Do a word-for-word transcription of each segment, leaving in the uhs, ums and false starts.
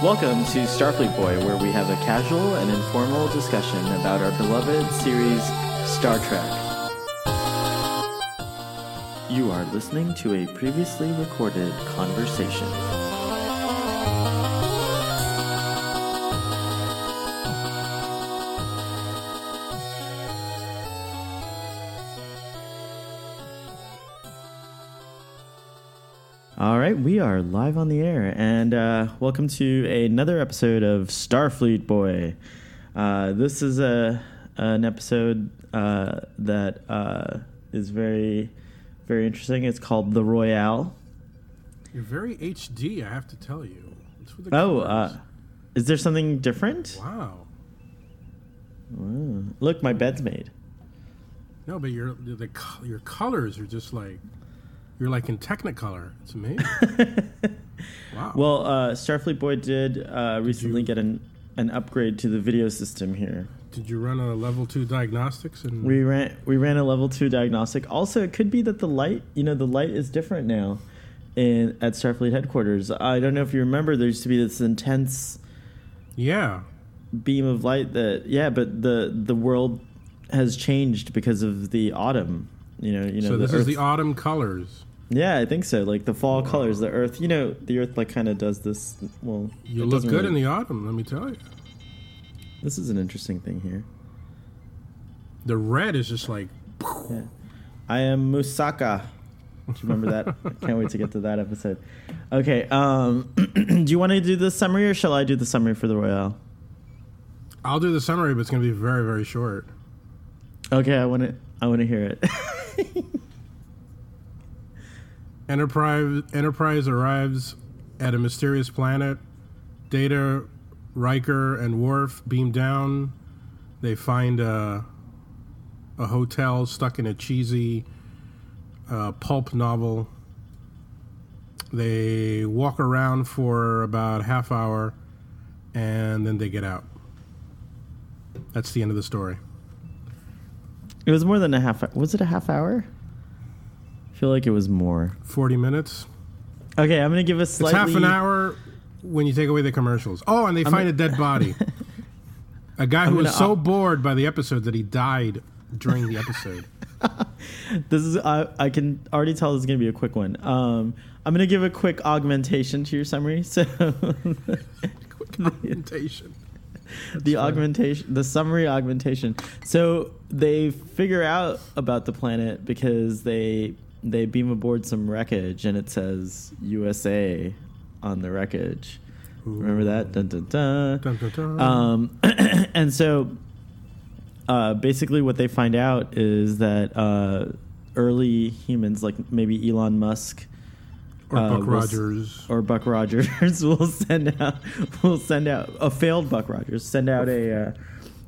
Welcome to Starfleet Boy, where we have a casual and informal discussion about our beloved series, Star Trek. You are listening to a previously recorded conversation. All right, we are live on the air, and uh, welcome to another episode of Starfleet Boy. Uh, this is a an episode uh, that uh, is very, very interesting. It's called The Royale. You're very H D, I have to tell you. It's with the oh, uh, is there something different? Wow. Wow. Look, my bed's made. No, but your the your colors are just like... You're like in Technicolor. It's amazing. Wow. Well, uh, Starfleet Boy did uh, recently did get an, an upgrade to the video system here. Did you run a level two diagnostics? And we ran we ran a level two diagnostic. Also, it could be that the light, you know, the light is different now, in at Starfleet headquarters. I don't know if you remember. There used to be this intense, yeah, beam of light that yeah, but the the world has changed because of the autumn. You know, you know. So this Earth is the autumn colors. Yeah, I think so. Like the fall wow. colors, the Earth. You know, the Earth like kind of does this. Well, you look good really... in the autumn. Let me tell you. This is an interesting thing here. The red is just like. Yeah. I am Musaka. Do you remember that? I can't wait to get to that episode. Okay. Um, do you want to do the summary, or shall I do the summary for the Royale? I'll do the summary, but it's going to be very, very short. Okay, I want to. I want to hear it. Enterprise Enterprise arrives at a mysterious planet. Data, Riker, and Worf beam down. They find a, a hotel stuck in a cheesy uh, pulp novel. They walk around for about half hour, and then they get out. That's the end of the story. It was more than a half hour. Was it a half hour? I feel like it was more. forty minutes. Okay, I'm going to give a slightly... It's half an hour when you take away the commercials. Oh, and they I'm find a dead body. A guy I'm who was so op- bored by the episode that he died during the episode. This is I, I can already tell this is going to be a quick one. Um, I'm going to give a quick augmentation to your summary. So quick augmentation. That's the funny. augmentation, the summary augmentation. So they figure out about the planet because they... They beam aboard some wreckage, and it says U S A on the wreckage. Ooh. Remember that? Dun, dun, dun. Dun, dun, dun. Um, and so uh, basically what they find out is that uh, early humans, like maybe Elon Musk... Or uh, Buck will, Rogers. Or Buck Rogers will send out... Will send out... A failed Buck Rogers. Send out a... Uh,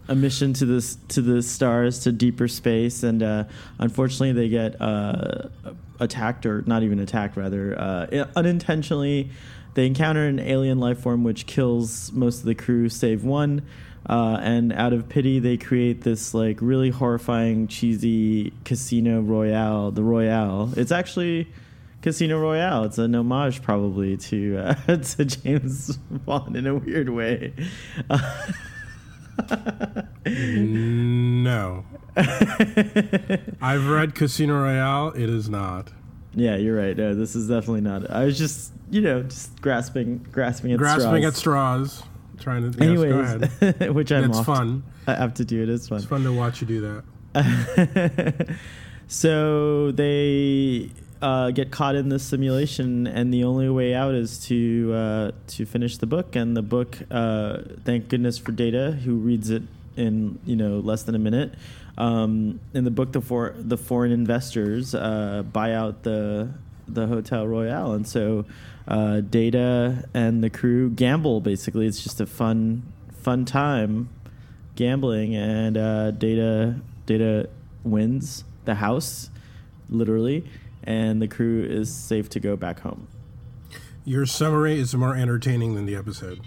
A mission to this to the stars, to deeper space, and uh, unfortunately they get uh, attacked, or not even attacked, rather uh, unintentionally. They encounter an alien life form which kills most of the crew, save one. Uh, and out of pity, they create this like really horrifying, cheesy Casino Royale. The Royale. It's actually Casino Royale. It's an homage, probably, to uh, to James Bond in a weird way. Uh, No. I've read Casino Royale. It is not. Yeah, you're right. No, this is definitely not. I was just, you know, just grasping, grasping at grasping straws. Grasping at straws. Trying to. Anyways, yes, go ahead. Which I'm. It's off fun. To, I have to do it. It's fun. It's fun to watch you do that. So they uh, get caught in this simulation, and the only way out is to uh, to finish the book. And the book, uh, thank goodness for Data, who reads it in, you know, less than a minute. Um, in the book, the, for, the foreign investors uh, buy out the the Hotel Royale. And so uh, Data and the crew gamble, basically. It's just a fun fun time gambling, and uh, Data Data wins the house, literally, and the crew is safe to go back home. Your summary is more entertaining than the episode.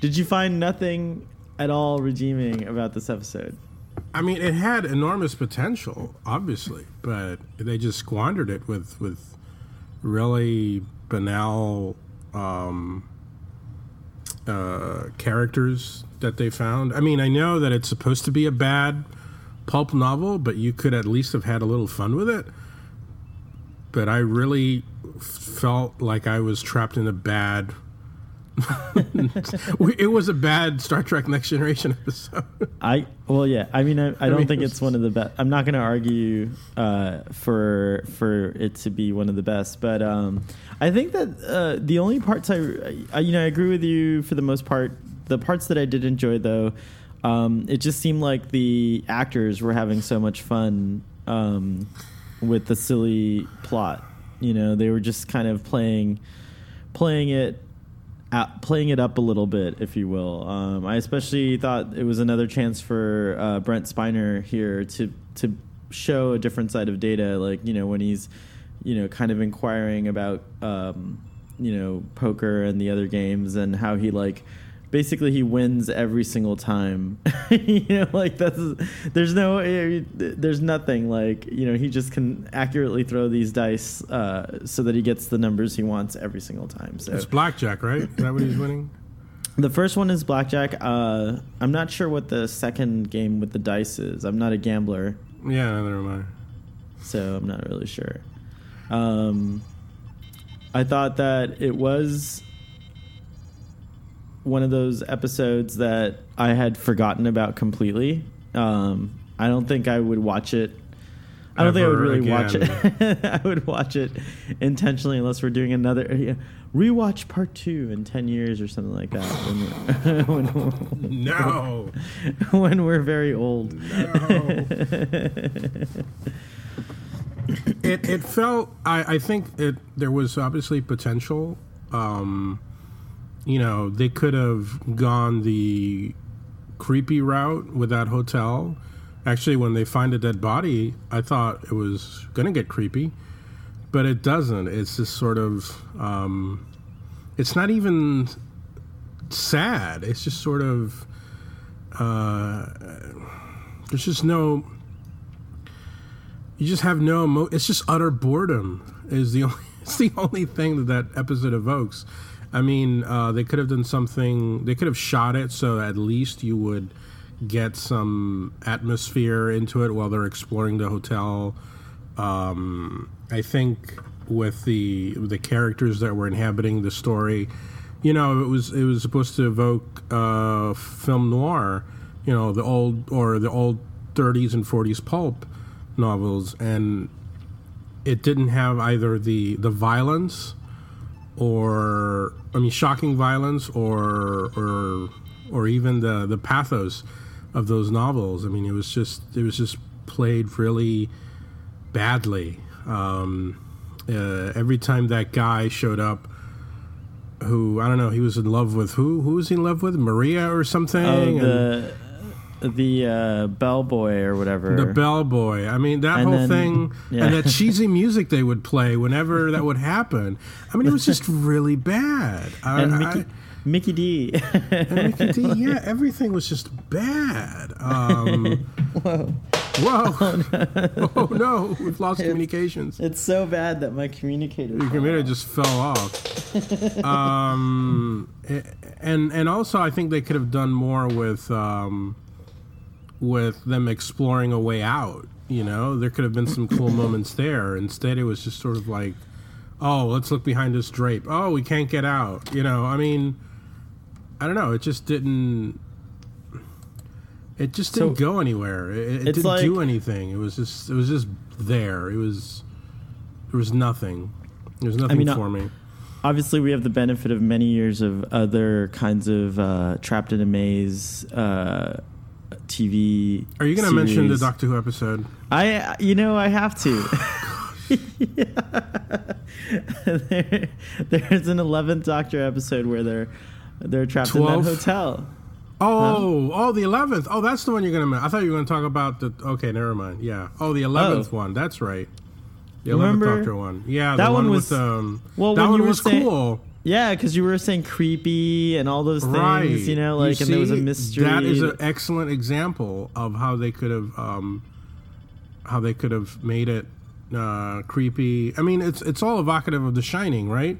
Did you find nothing at all redeeming about this episode? I mean, it had enormous potential, obviously, but they just squandered it with with really banal um, uh, characters that they found. I mean, I know that it's supposed to be a bad pulp novel, but you could at least have had a little fun with it. But I really felt like I was trapped in a bad... it was a bad Star Trek Next Generation episode. I well, yeah. I mean, I, I, I don't mean, think it's one of the best. I'm not going to argue uh, for for it to be one of the best, but um, I think that uh, the only parts I, I, you know, I agree with you for the most part. The parts that I did enjoy, though, um, it just seemed like the actors were having so much fun um, with the silly plot. You know, they were just kind of playing, playing it. At playing it up a little bit, if you will. Um, I especially thought it was another chance for uh, Brent Spiner here to to show a different side of Data, like, you know, when he's, you know, kind of inquiring about, um, you know, poker and the other games, and how he, like, basically he wins every single time. You know, like, that's there's no there's nothing like, you know, he just can accurately throw these dice uh, so that he gets the numbers he wants every single time. So it's blackjack, right? Is that what he's winning? The first one is blackjack. Uh, I'm not sure what the second game with the dice is. I'm not a gambler. Yeah, neither am I. So I'm not really sure. Um, I thought that it was one of those episodes that I had forgotten about completely. Um, I don't think I would watch it. I don't Ever think I would really again. watch it. I would watch it intentionally unless we're doing another yeah, rewatch part two in ten years or something like that. when we're, when no. We're, when we're very old. No. it, it felt, I, I think it, there was obviously potential. Um, You know, they could have gone the creepy route with that hotel. Actually, when they find a dead body, I thought it was going to get creepy, but it doesn't. It's just sort of, um, it's not even sad. It's just sort of, uh, there's just no, you just have no, emo- it's just utter boredom is the only, it's the only thing that that episode evokes. I mean, uh, they could have done something, they could have shot it so at least you would get some atmosphere into it while they're exploring the hotel. Um, I think with the the characters that were inhabiting the story, you know, it was it was supposed to evoke uh, film noir, you know, the old or the old thirties and forties pulp novels, and it didn't have either the, the violence or I mean shocking violence or or or even the, the pathos of those novels. I mean it was just it was just played really badly. Um, uh, every time that guy showed up who I don't know, he was in love with who who was he in love with? Maria or something? Oh, the and the uh, bellboy or whatever. The bellboy. I mean that and whole then, thing yeah. And that cheesy music they would play whenever that would happen. I mean, it was just really bad. I, and Mickey, I, Mickey D. And Mickey D. Yeah, everything was just bad. Um, whoa! Whoa! Oh no. oh no! We've lost it's, communications. It's so bad that my communicator. Your communicator just fell off. um, and and also, I think they could have done more with um, with them exploring a way out. You know, there could have been some cool moments there. Instead, it was just sort of like, oh, let's look behind this drape. Oh, we can't get out. You know, I mean, I don't know. It just didn't. It just so didn't go anywhere. It, it didn't like, do anything. It was just. It was just there. It was. There was nothing. There was nothing I mean, for me. Obviously, we have the benefit of many years of other kinds of uh, trapped in a maze. Uh, T V. Are you going to mention the Doctor Who episode? I, you know, I have to. there, there's an eleventh Doctor episode where they're they're trapped twelve? in that hotel. Oh, huh? oh, the eleventh. Oh, that's the one you're gonna mention. I thought you were gonna talk about the. Okay, never mind. Yeah. Oh, the eleventh oh. one. That's right. The eleventh Doctor one. Yeah, that the one, one was. With, um, well, that one was saying, cool. Yeah, because you were saying creepy and all those things. Right. You know, like, you see, and there was a mystery. That is an excellent example of how they could have, um, how they could have made it uh, creepy. I mean, it's it's all evocative of The Shining, right?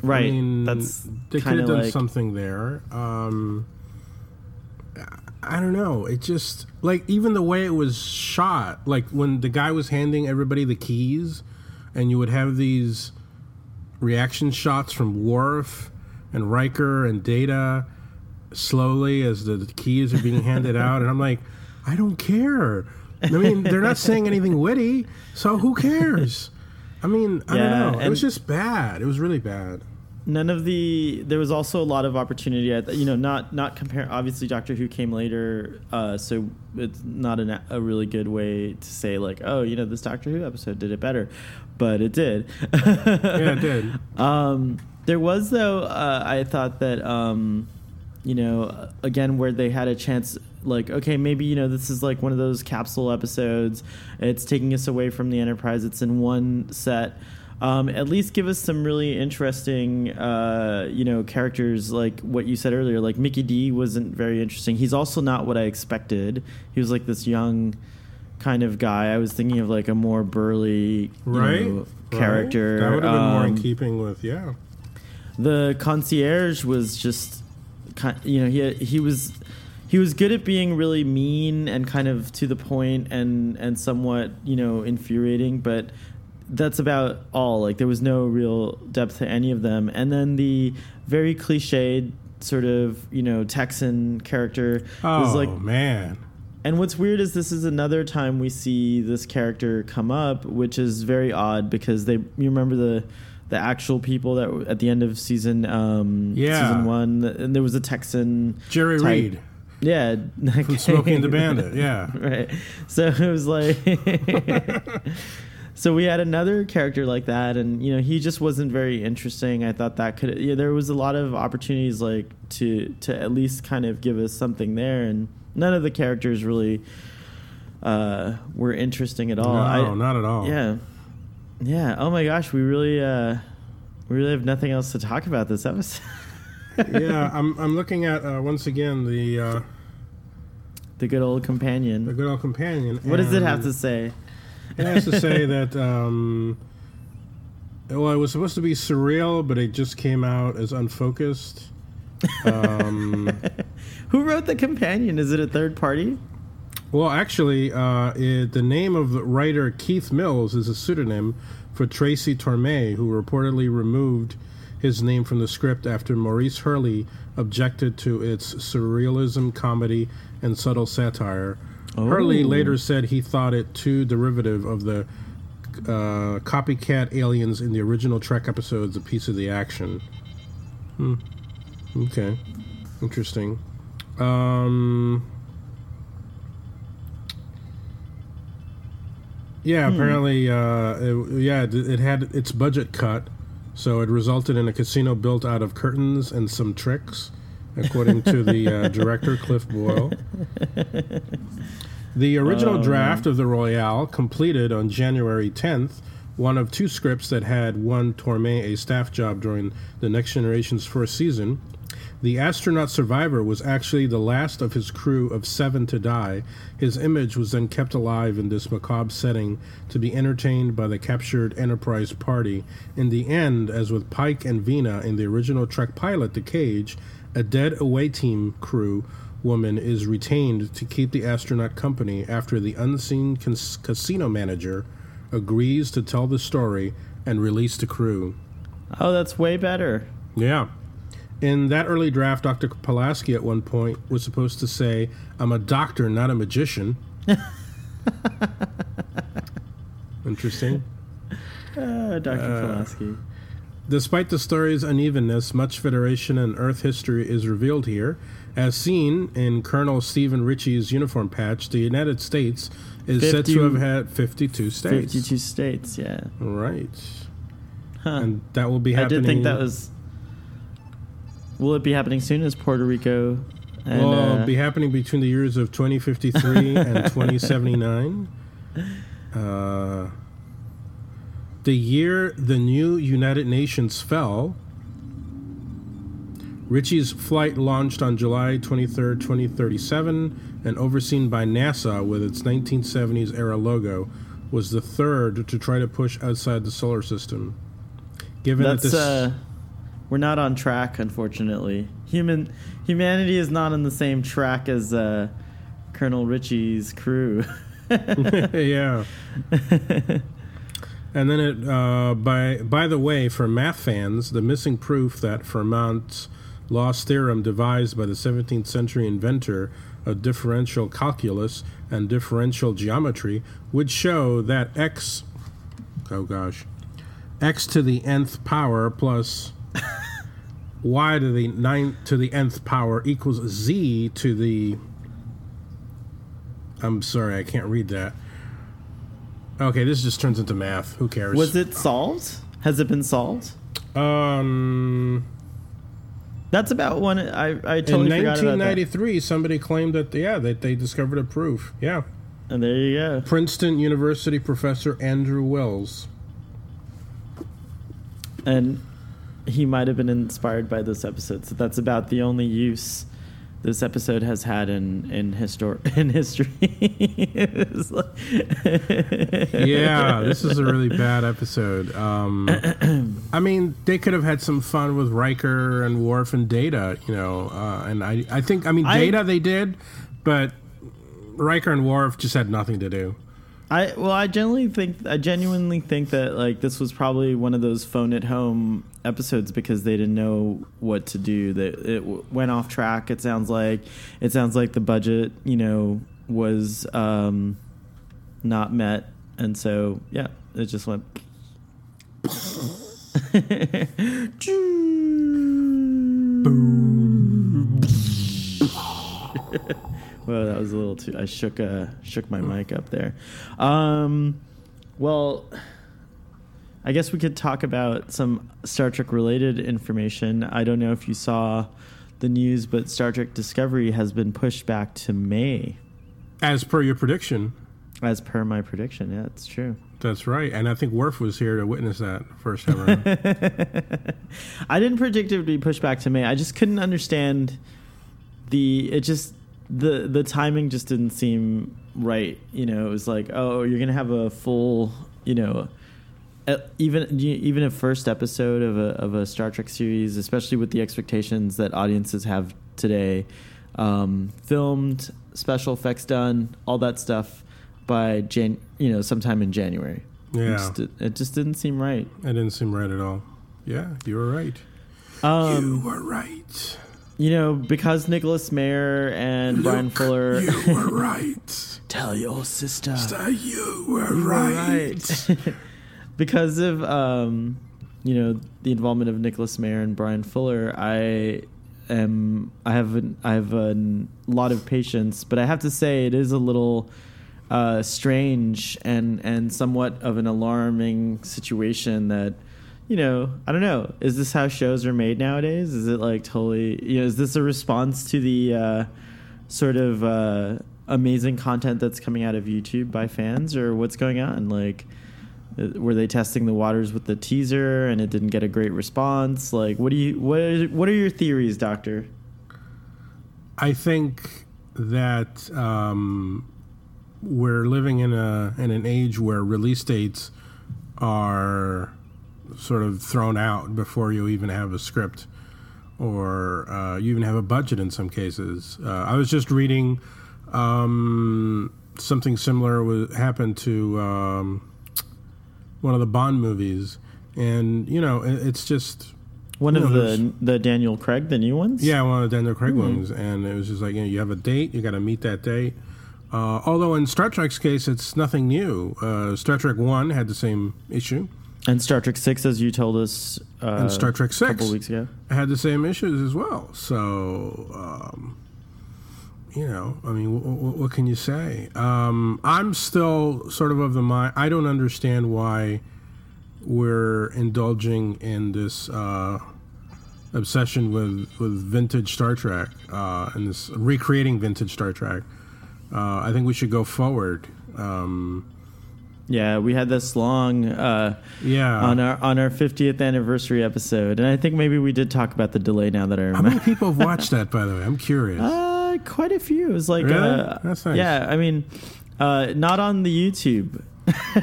Right. I mean, that's they could have done like, something there. Um, I don't know. It just, like, even the way it was shot, like when the guy was handing everybody the keys and you would have these reaction shots from Worf and Riker and Data slowly as the keys are being handed out. And I'm like, I don't care. I mean, they're not saying anything witty, so who cares? I mean, I yeah, don't know. It was just bad. It was really bad. None of the there was also a lot of opportunity at you know not not compare obviously Doctor Who came later, uh, so it's not an, a really good way to say like, oh, you know, this Doctor Who episode did it better, but it did. Yeah, it did. Um, there was though uh, I thought that um, you know again where they had a chance. Like, okay, maybe, you know, this is like one of those capsule episodes. It's taking us away from the Enterprise. It's in one set. Um, at least give us some really interesting, uh, you know, characters like what you said earlier. Like Mickey D wasn't very interesting. He's also not what I expected. He was like this young kind of guy. I was thinking of like a more burly right, you know, right. character. That would have been um, more in keeping with, yeah. The concierge was just, you know, he he was... He was good at being really mean and kind of to the point and, and somewhat, you know, infuriating, but that's about all. Like, there was no real depth to any of them. And then the very cliched sort of, you know, Texan character oh, was like... Oh, man. And what's weird is this is another time we see this character come up, which is very odd because they... You remember the... The actual people that were at the end of season, um, yeah. season one, and there was a Texan... Jerry type. Reed. Yeah, okay. From Smokey and the Bandit. Yeah, right. So it was like, so we had another character like that, and you know, he just wasn't very interesting. I thought that could, yeah, there was a lot of opportunities like to to at least kind of give us something there, and none of the characters really uh, were interesting at all. No, I, not at all. Yeah, yeah. Oh my gosh, we really uh, we really have nothing else to talk about this episode. Yeah, I'm I'm looking at uh, once again the uh, the good old companion. The good old companion. What does it have to say? It has to say that um, well, it was supposed to be surreal, but it just came out as unfocused. Um, Who wrote the companion? Is it a third party? Well, actually, uh, it, the name of the writer Keith Mills is a pseudonym for Tracy Torme, who reportedly removed his name from the script after Maurice Hurley objected to its surrealism, comedy, and subtle satire. Oh. Hurley later said he thought it too derivative of the uh, copycat aliens in the original Trek episodes, a piece of the action. Hmm. Okay. Interesting. Um... Yeah, hmm. apparently, uh, it, yeah, it, it had its budget cut. So it resulted in a casino built out of curtains and some tricks, according to the uh, director, Cliff Boyle. The original oh, draft man. of The Royale completed on January tenth, one of two scripts that had won Torme a staff job during The Next Generation's first season. The astronaut survivor was actually the last of his crew of seven to die. His image was then kept alive in this macabre setting to be entertained by the captured Enterprise party. In the end, as with Pike and Vina in the original Trek pilot, The Cage, a dead away team crew woman is retained to keep the astronaut company after the unseen cas- casino manager agrees to tell the story and release the crew. Oh, that's way better. Yeah. In that early draft, Doctor Pulaski at one point was supposed to say, "I'm a doctor, not a magician." Interesting. Uh, Doctor Uh, Pulaski. Despite the story's unevenness, much Federation and Earth history is revealed here. As seen in Colonel Stephen Ritchie's uniform patch, the United States is fifty, said to have had fifty-two states. fifty-two states, yeah. Right. Huh. And that will be happening. I did think that was... Will it be happening soon? Is Puerto Rico... And, well, it'll uh, be happening between the years of twenty fifty-three and twenty seventy-nine. Uh, the year the new United Nations fell... Ritchie's flight launched on July twenty-third, twenty thirty-seven, and overseen by NASA with its nineteen seventies-era logo, was the third to try to push outside the solar system. Given That's, that this... Uh, we're not on track, unfortunately. Human Humanity is not on the same track as uh, Colonel Ritchie's crew. Yeah. And then it, uh, by, by the way, for math fans, the missing proof that Fermat's Last Theorem, devised by the seventeenth century inventor of differential calculus and differential geometry, would show that x, oh gosh, x to the nth power plus y to the nine to the nth power equals z to the, I'm sorry, I can't read that. Okay, this just turns into math. Who cares? Was it solved? Has it been solved? Um... That's about one I, I totally forgot about that. In nineteen ninety-three, somebody claimed that, yeah, that they discovered a proof. Yeah. And there you go. Princeton University professor Andrew Wiles. And he might have been inspired by this episode. So that's about the only use this episode has had in in, histor- in history. It was like yeah, this is a really bad episode. Um, I mean, they could have had some fun with Riker and Worf and Data, you know. Uh, and I, I think, I mean, Data I, they did, but Riker and Worf just had nothing to do. I well, I genuinely think I genuinely think that like this was probably one of those phone at home episodes because they didn't know what to do. That it w- went off track. It sounds like it sounds like the budget, you know, was um, not met, and so yeah, it just went. Boom. Well, that was a little too... I shook uh, shook my mic up there. Um, well, I guess we could talk about some Star Trek-related information. I don't know if you saw the news, but Star Trek Discovery has been pushed back to May. As per your prediction. As per my prediction, yeah, it's true. That's right, and I think Worf was here to witness that first time around. I didn't predict it would be pushed back to May. I just couldn't understand the... It just... The the timing just didn't seem right. You know, it was like, oh, you're going to have a full, you know, even even a first episode of a of a Star Trek series, especially with the expectations that audiences have today, um, filmed, special effects done, all that stuff by, Jan- you know, sometime in January. Yeah. It just, it just didn't seem right. It didn't seem right at all. Yeah, you were right. Um, you were right. You know, because Nicholas Meyer and Look, Brian Fuller... you were right. Tell your sister. Sister, you were you right. Were right. Because of, um, you know, the involvement of Nicholas Meyer and Brian Fuller, I am... I have, an, I have a lot of patience, but I have to say it is a little uh, strange and, and somewhat of an alarming situation that... You know, I don't know. Is this how shows are made nowadays? Is it like totally, you know, is this a response to the uh, sort of uh, amazing content that's coming out of YouTube by fans, or what's going on? Like, were they testing the waters with the teaser and it didn't get a great response? Like, what do you, what are, what are your theories, Doctor? I think that um, we're living in a in an age where release dates are sort of thrown out before you even have a script or uh, you even have a budget in some cases. Uh, I was just reading um, something similar was, happened to um, one of the Bond movies, and you know it, it's just one of know, the the Daniel Craig the new ones. Yeah, one of the Daniel Craig mm-hmm. ones, and it was just like you know you have a date, you got to meet that date. Uh, although in Star Trek's case, it's nothing new. Uh, Star Trek One had the same issue. And Star Trek six, as you told us uh, and Star Trek six, a couple weeks ago, had the same issues as well. So, um, you know, I mean, w- w- what can you say? Um, I'm still sort of of the mind. I don't understand why we're indulging in this uh, obsession with, with vintage Star Trek uh, and this recreating vintage Star Trek. Uh, I think we should go forward. Um, yeah, we had this long uh, yeah. on our on our fiftieth anniversary episode, and I think maybe we did talk about the delay now that I remember. How many people have watched that, by the way? I'm curious. Uh, quite a few. It was like, really? uh, That's nice. Yeah, I mean, uh, not on the YouTube.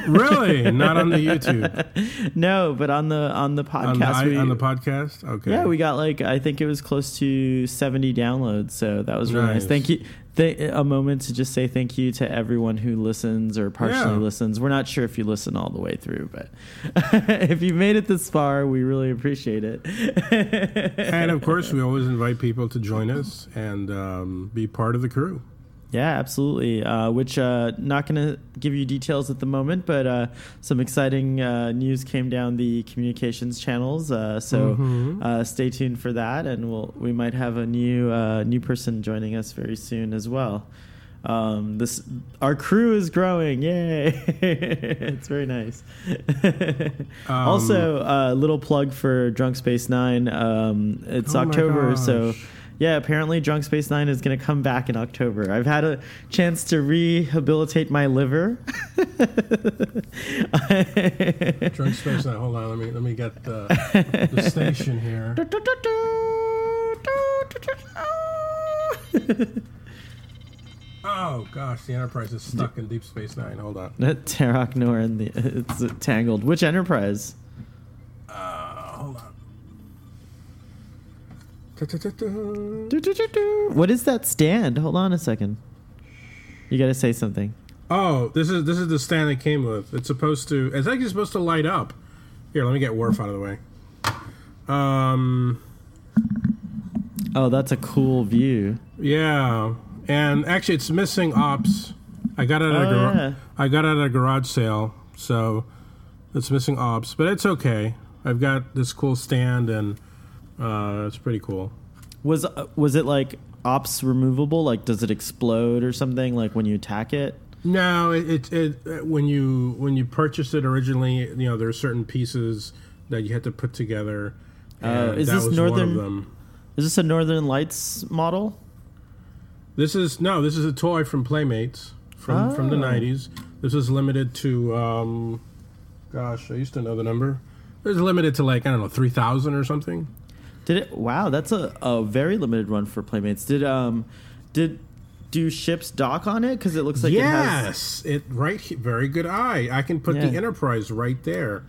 Really? Not on the YouTube? No, but on the on the podcast. On the, we, on the podcast? Okay. Yeah, we got like, I think it was close to seventy downloads, so that was really nice. nice. Thank you. Th- a moment to just say thank you to everyone who listens or partially yeah. listens. We're not sure if you listen all the way through, but if you made it this far, we really appreciate it. And of course, we always invite people to join us and um, be part of the crew. Yeah, absolutely. Uh, which uh, not going to give you details at the moment, but uh, some exciting uh, news came down the communications channels. Uh, so mm-hmm. uh, stay tuned for that, and we'll we might have a new uh, new person joining us very soon as well. Um, this our crew is growing, yay! It's very nice. um, also, a uh, little plug for Drunk Space Nine. Um, it's oh October, so. Yeah, apparently Drunk Space Nine is going to come back in October. I've had a chance to rehabilitate my liver. Drunk Space Nine. Hold on, let me let me get the, the station here. Oh gosh, the Enterprise is stuck in Deep Space Nine. Hold on. Terok Nor and the it's tangled. Which Enterprise? Uh, hold on. What is that stand? Hold on a second. You gotta say something. Oh, this is this is the stand it came with. It's supposed to. It's actually supposed to light up. Here, let me get Worf out of the way. Um. Oh, that's a cool view. Yeah, and actually, it's missing ops. I got it at oh, a gar- yeah. I got it at a garage sale, so it's missing ops, but it's okay. I've got this cool stand and. Uh, it's pretty cool. Was uh, was it like ops removable? Like, does it explode or something? Like when you attack it? No, it, it it when you when you purchase it originally, you know there are certain pieces that you had to put together. Uh, is this northern? Is this a Northern Lights model? This is no. This is a toy from Playmates from oh. from the nineties. This is limited to. Um, gosh, I used to know the number. It was limited to like I don't know three thousand or something. Did it? Wow, that's a, a very limited run for Playmates. Did um, did do ships dock on it? Because it looks like yes, it has... Yes, right. Very good eye. I can put yeah. the Enterprise right there.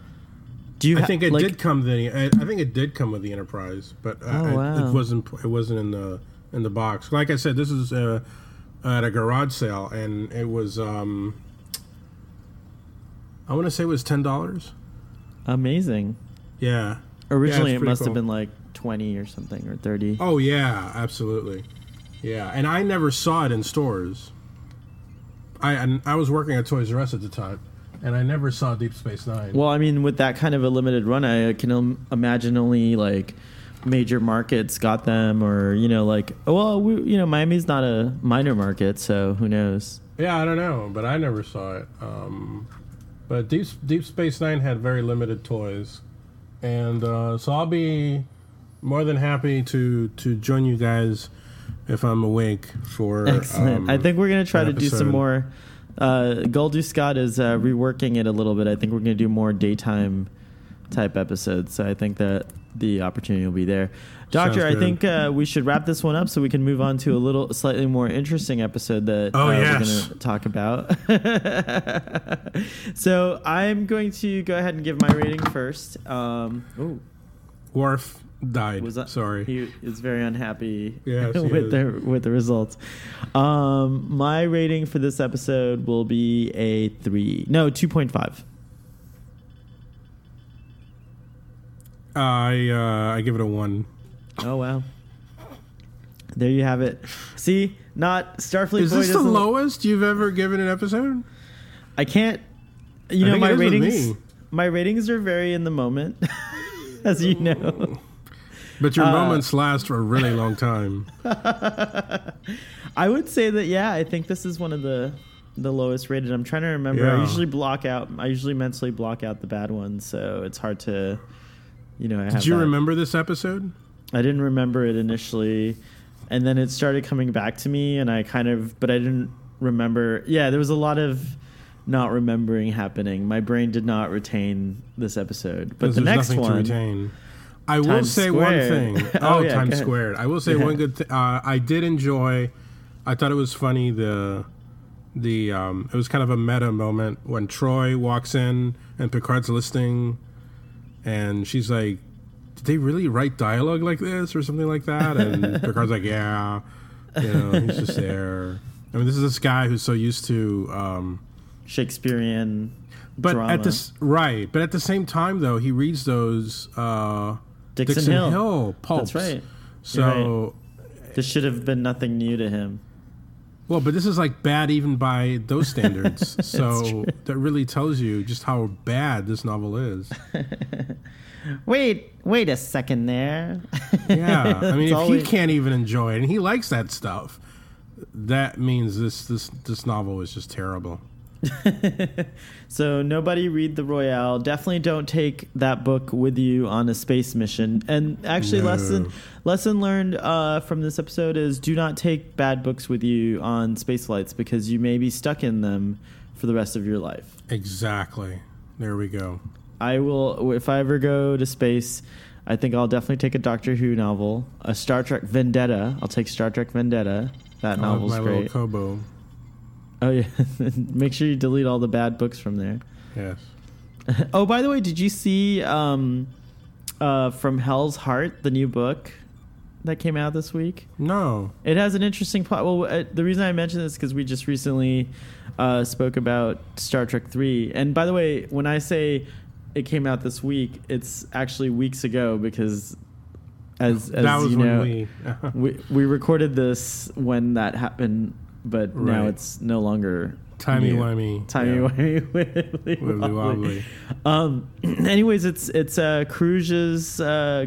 Do you? I ha- think it like... did come the. I, I think it did come with the Enterprise, but oh, I, wow. it wasn't. It wasn't in the in the box. Like I said, this is uh, at a garage sale, and it was. Um, I want to say it was ten dollars. Amazing. Yeah. Originally, yeah, it must cool. have been like. twenty or something or thirty. Oh yeah, absolutely. Yeah, and I never saw it in stores. I and I was working at Toys R Us at the time, and I never saw Deep Space Nine. Well, I mean, with that kind of a limited run, I can um, imagine only like major markets got them, or you know, like well, we, you know, Miami's not a minor market, so who knows? Yeah, I don't know, but I never saw it. Um, but Deep Deep Space Nine had very limited toys, and uh, so I'll be. More than happy to, to join you guys if I'm awake for. Excellent. Um, I think we're gonna try to do some more. Uh, Goldu Scott is uh, reworking it a little bit. I think we're gonna do more daytime type episodes. So I think that the opportunity will be there. Doctor, I think uh, we should wrap this one up so we can move on to a little slightly more interesting episode that oh, uh, yes. we're going to talk about. So I'm going to go ahead and give my rating first. Um, ooh. Worf. Died. Was that, Sorry, he is very unhappy yes, with the with the results. Um, my rating for this episode will be a three. No, two point five. I uh, I give it a one. Oh wow! There you have it. See, not Starfleet. Is Boy this the lowest you've ever given an episode? I can't. You I know my ratings. My ratings are very in the moment, as you know. But your uh, moments last for a really long time. I would say that, yeah, I think this is one of the the lowest rated. I'm trying to remember. Yeah. I usually block out. I usually mentally block out the bad ones, so it's hard to, you know. I Did have you that. remember this episode? I didn't remember it initially, and then it started coming back to me, and I kind of, but I didn't remember. Yeah, there was a lot of not remembering happening. My brain did not retain this episode, but the next one. To retain. I will say squared. one thing. Oh, oh yeah, Times Squared. I will say yeah. one good thing. Uh, I did enjoy. I thought it was funny. The the um, it was kind of a meta moment when Troy walks in and Picard's listening, and she's like, "Did they really write dialogue like this or something like that?" And Picard's like, "Yeah, you know, he's just there." I mean, this is this guy who's so used to um, Shakespearean. But drama. at this right, but at the same time though, he reads those uh, Dixon, Dixon Hill, Hill pulps. That's right. So right. This should have been nothing new to him. Well, but this is like bad even by those standards. So that really tells you just how bad this novel is. wait, wait a second there. yeah, I mean, if always... he can't even enjoy it, and he likes that stuff, that means this this this novel is just terrible. So nobody read The Royale. Definitely don't take that book with you on a space mission. And actually, no. lesson lesson learned uh, from this episode is do not take bad books with you on space flights because you may be stuck in them for the rest of your life. Exactly. There we go. I will, if I ever go to space, I think I'll definitely take a Doctor Who novel, a Star Trek Vendetta. I'll take Star Trek Vendetta. That novel's my great. Little Kobo. Oh, yeah. Make sure you delete all the bad books from there. Yes. Oh, by the way, did you see um, uh, From Hell's Heart, the new book that came out this week? No. It has an interesting plot. Well, uh, the reason I mentioned this is because we just recently uh, spoke about Star Trek three. And by the way, when I say it came out this week, it's actually weeks ago because... as, as that was you know, when we... we... We recorded this when that happened... But right. now it's no longer timey-wimey. Timey-wimey. Yeah. Wibbly wobbly. Um, anyways, it's it's uh, Cruz's uh,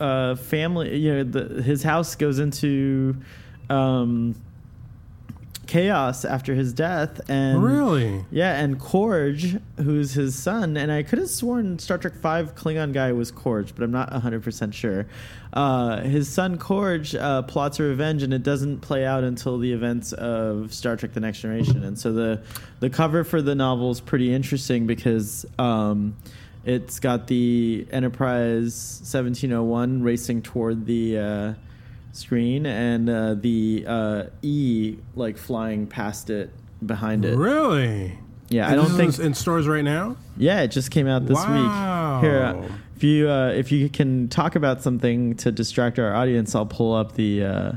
uh, family. You know, the, his house goes into um, chaos after his death. And really? Yeah, and Korg, who's his son, and I could have sworn Star Trek five Klingon guy was Korg, but I'm not one hundred percent sure. Uh, his son Korg uh, plots a revenge, and it doesn't play out until the events of Star Trek: The Next Generation. And so the the cover for the novel is pretty interesting because um, it's got the Enterprise seventeen oh one racing toward the... Uh, screen and uh, the uh, E like flying past it behind it. Really? Yeah, and I don't think it's in stores right now. Yeah, it just came out this wow. week. Here, uh, if you uh, if you can talk about something to distract our audience, I'll pull up the uh,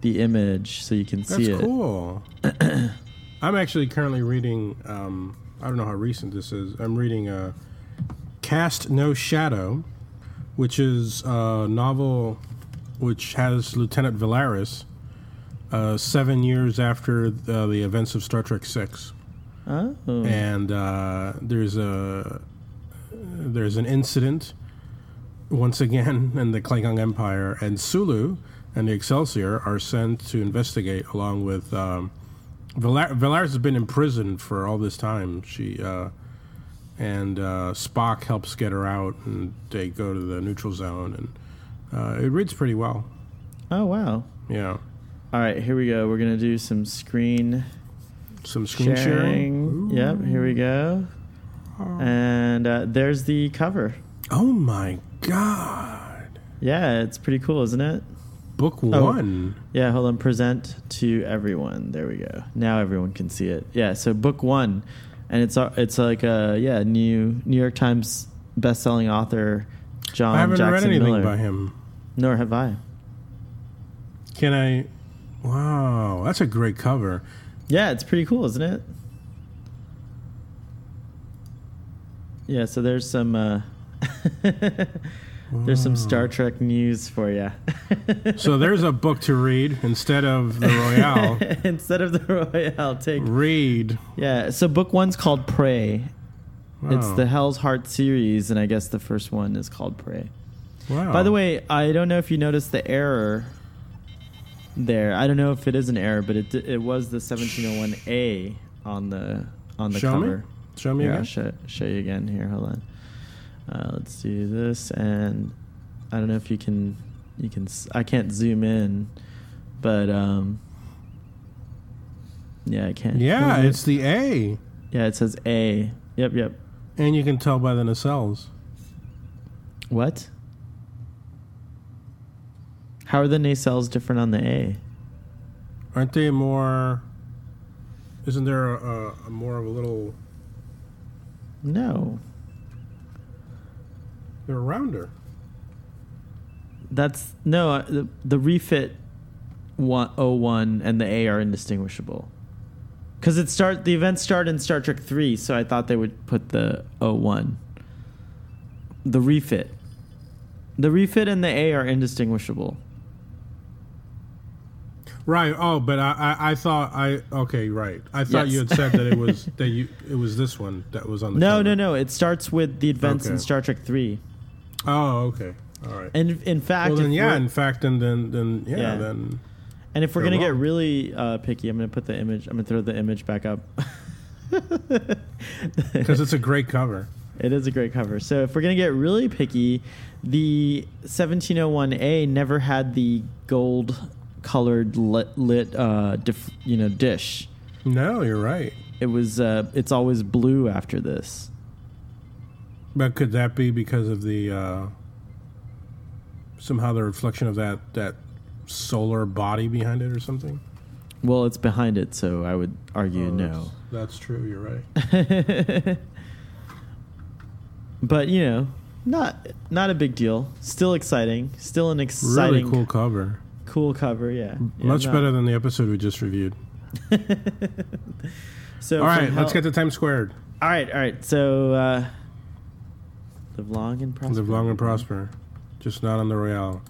the image so you can That's see it. That's cool. I'm actually currently reading. Um, I don't know how recent this is. I'm reading uh, Cast No Shadow, which is a novel. Which has Lieutenant Velaris uh, seven years after the, the events of Star Trek six. Oh. And uh, there's a there's an incident once again in the Klingon Empire, and Sulu and the Excelsior are sent to investigate along with um, Velar- Velaris has been imprisoned for all this time. She uh, and uh, Spock helps get her out, and they go to the neutral zone and. Uh, it reads pretty well. Oh, wow. Yeah. All right, here we go. We're going to do some screen Some screen sharing. sharing. Yep, here we go. Oh. And uh, there's the cover. Oh, my God. Yeah, it's pretty cool, isn't it? Book oh. one. Yeah, hold on. Present to everyone. There we go. Now everyone can see it. Yeah, so book one. And it's uh, it's like a yeah new New York Times best-selling author, John I haven't Jackson read anything Miller. by him. Nor have I. Can I? Wow, that's a great cover. Yeah, it's pretty cool, isn't it? Yeah, so there's some uh, there's some Star Trek news for you. So there's a book to read instead of the Royale. Instead of the Royale, take read. Yeah, so book one's called Prey. Wow. It's the Hell's Heart series, and I guess the first one is called Prey. Wow. By the way, I don't know if you noticed the error there. I don't know if it is an error, but it it was the seventeen oh one A on the on the show cover. Me? Show me yeah, again. Show, show you again here. Hold on. Uh, let's do this, and I don't know if you can. You can. I can't zoom in, but um, yeah, I can. Yeah, it's the A. Yeah, it says A. Yep, yep. And you can tell by the nacelles. What? How are the nacelles different on the A? Aren't they more? Isn't there a, a more of a little? No. They're rounder. That's no the, the refit one, oh one and the A are indistinguishable because it start the events start in Star Trek three, so I thought they would put the oh one. The refit, the refit and the A are indistinguishable. Right. Oh, but I, I, I thought I okay. Right. I thought yes. you had said that it was that you it was this one that was on the. No, cover. no, no. It starts with the events okay. in Star Trek three. Oh, okay. All right. And in fact, well, then, yeah, in fact, and then, then, yeah, yeah. then. And if we're going to get really uh, picky, I'm going to put the image, I'm going to throw the image back up. Because it's a great cover. It is a great cover. So if we're going to get really picky, the seventeen oh one A never had the gold colored lit, lit uh, dif, you know, dish. No, you're right. It was, uh, it's always blue after this. But could that be because of the, uh, somehow the reflection of that, that solar body behind it or something? Well, it's behind it, so I would argue oh, no. That's, that's true. You're right. But, you know, not not a big deal. Still exciting. Still an exciting... Really cool cover. Cool cover, yeah. yeah Much no. better than the episode we just reviewed. So all right, hell, let's get to Times Squared. All right, all right. So, uh, live long and prosper. Live long and prosper. Just not on the Royale.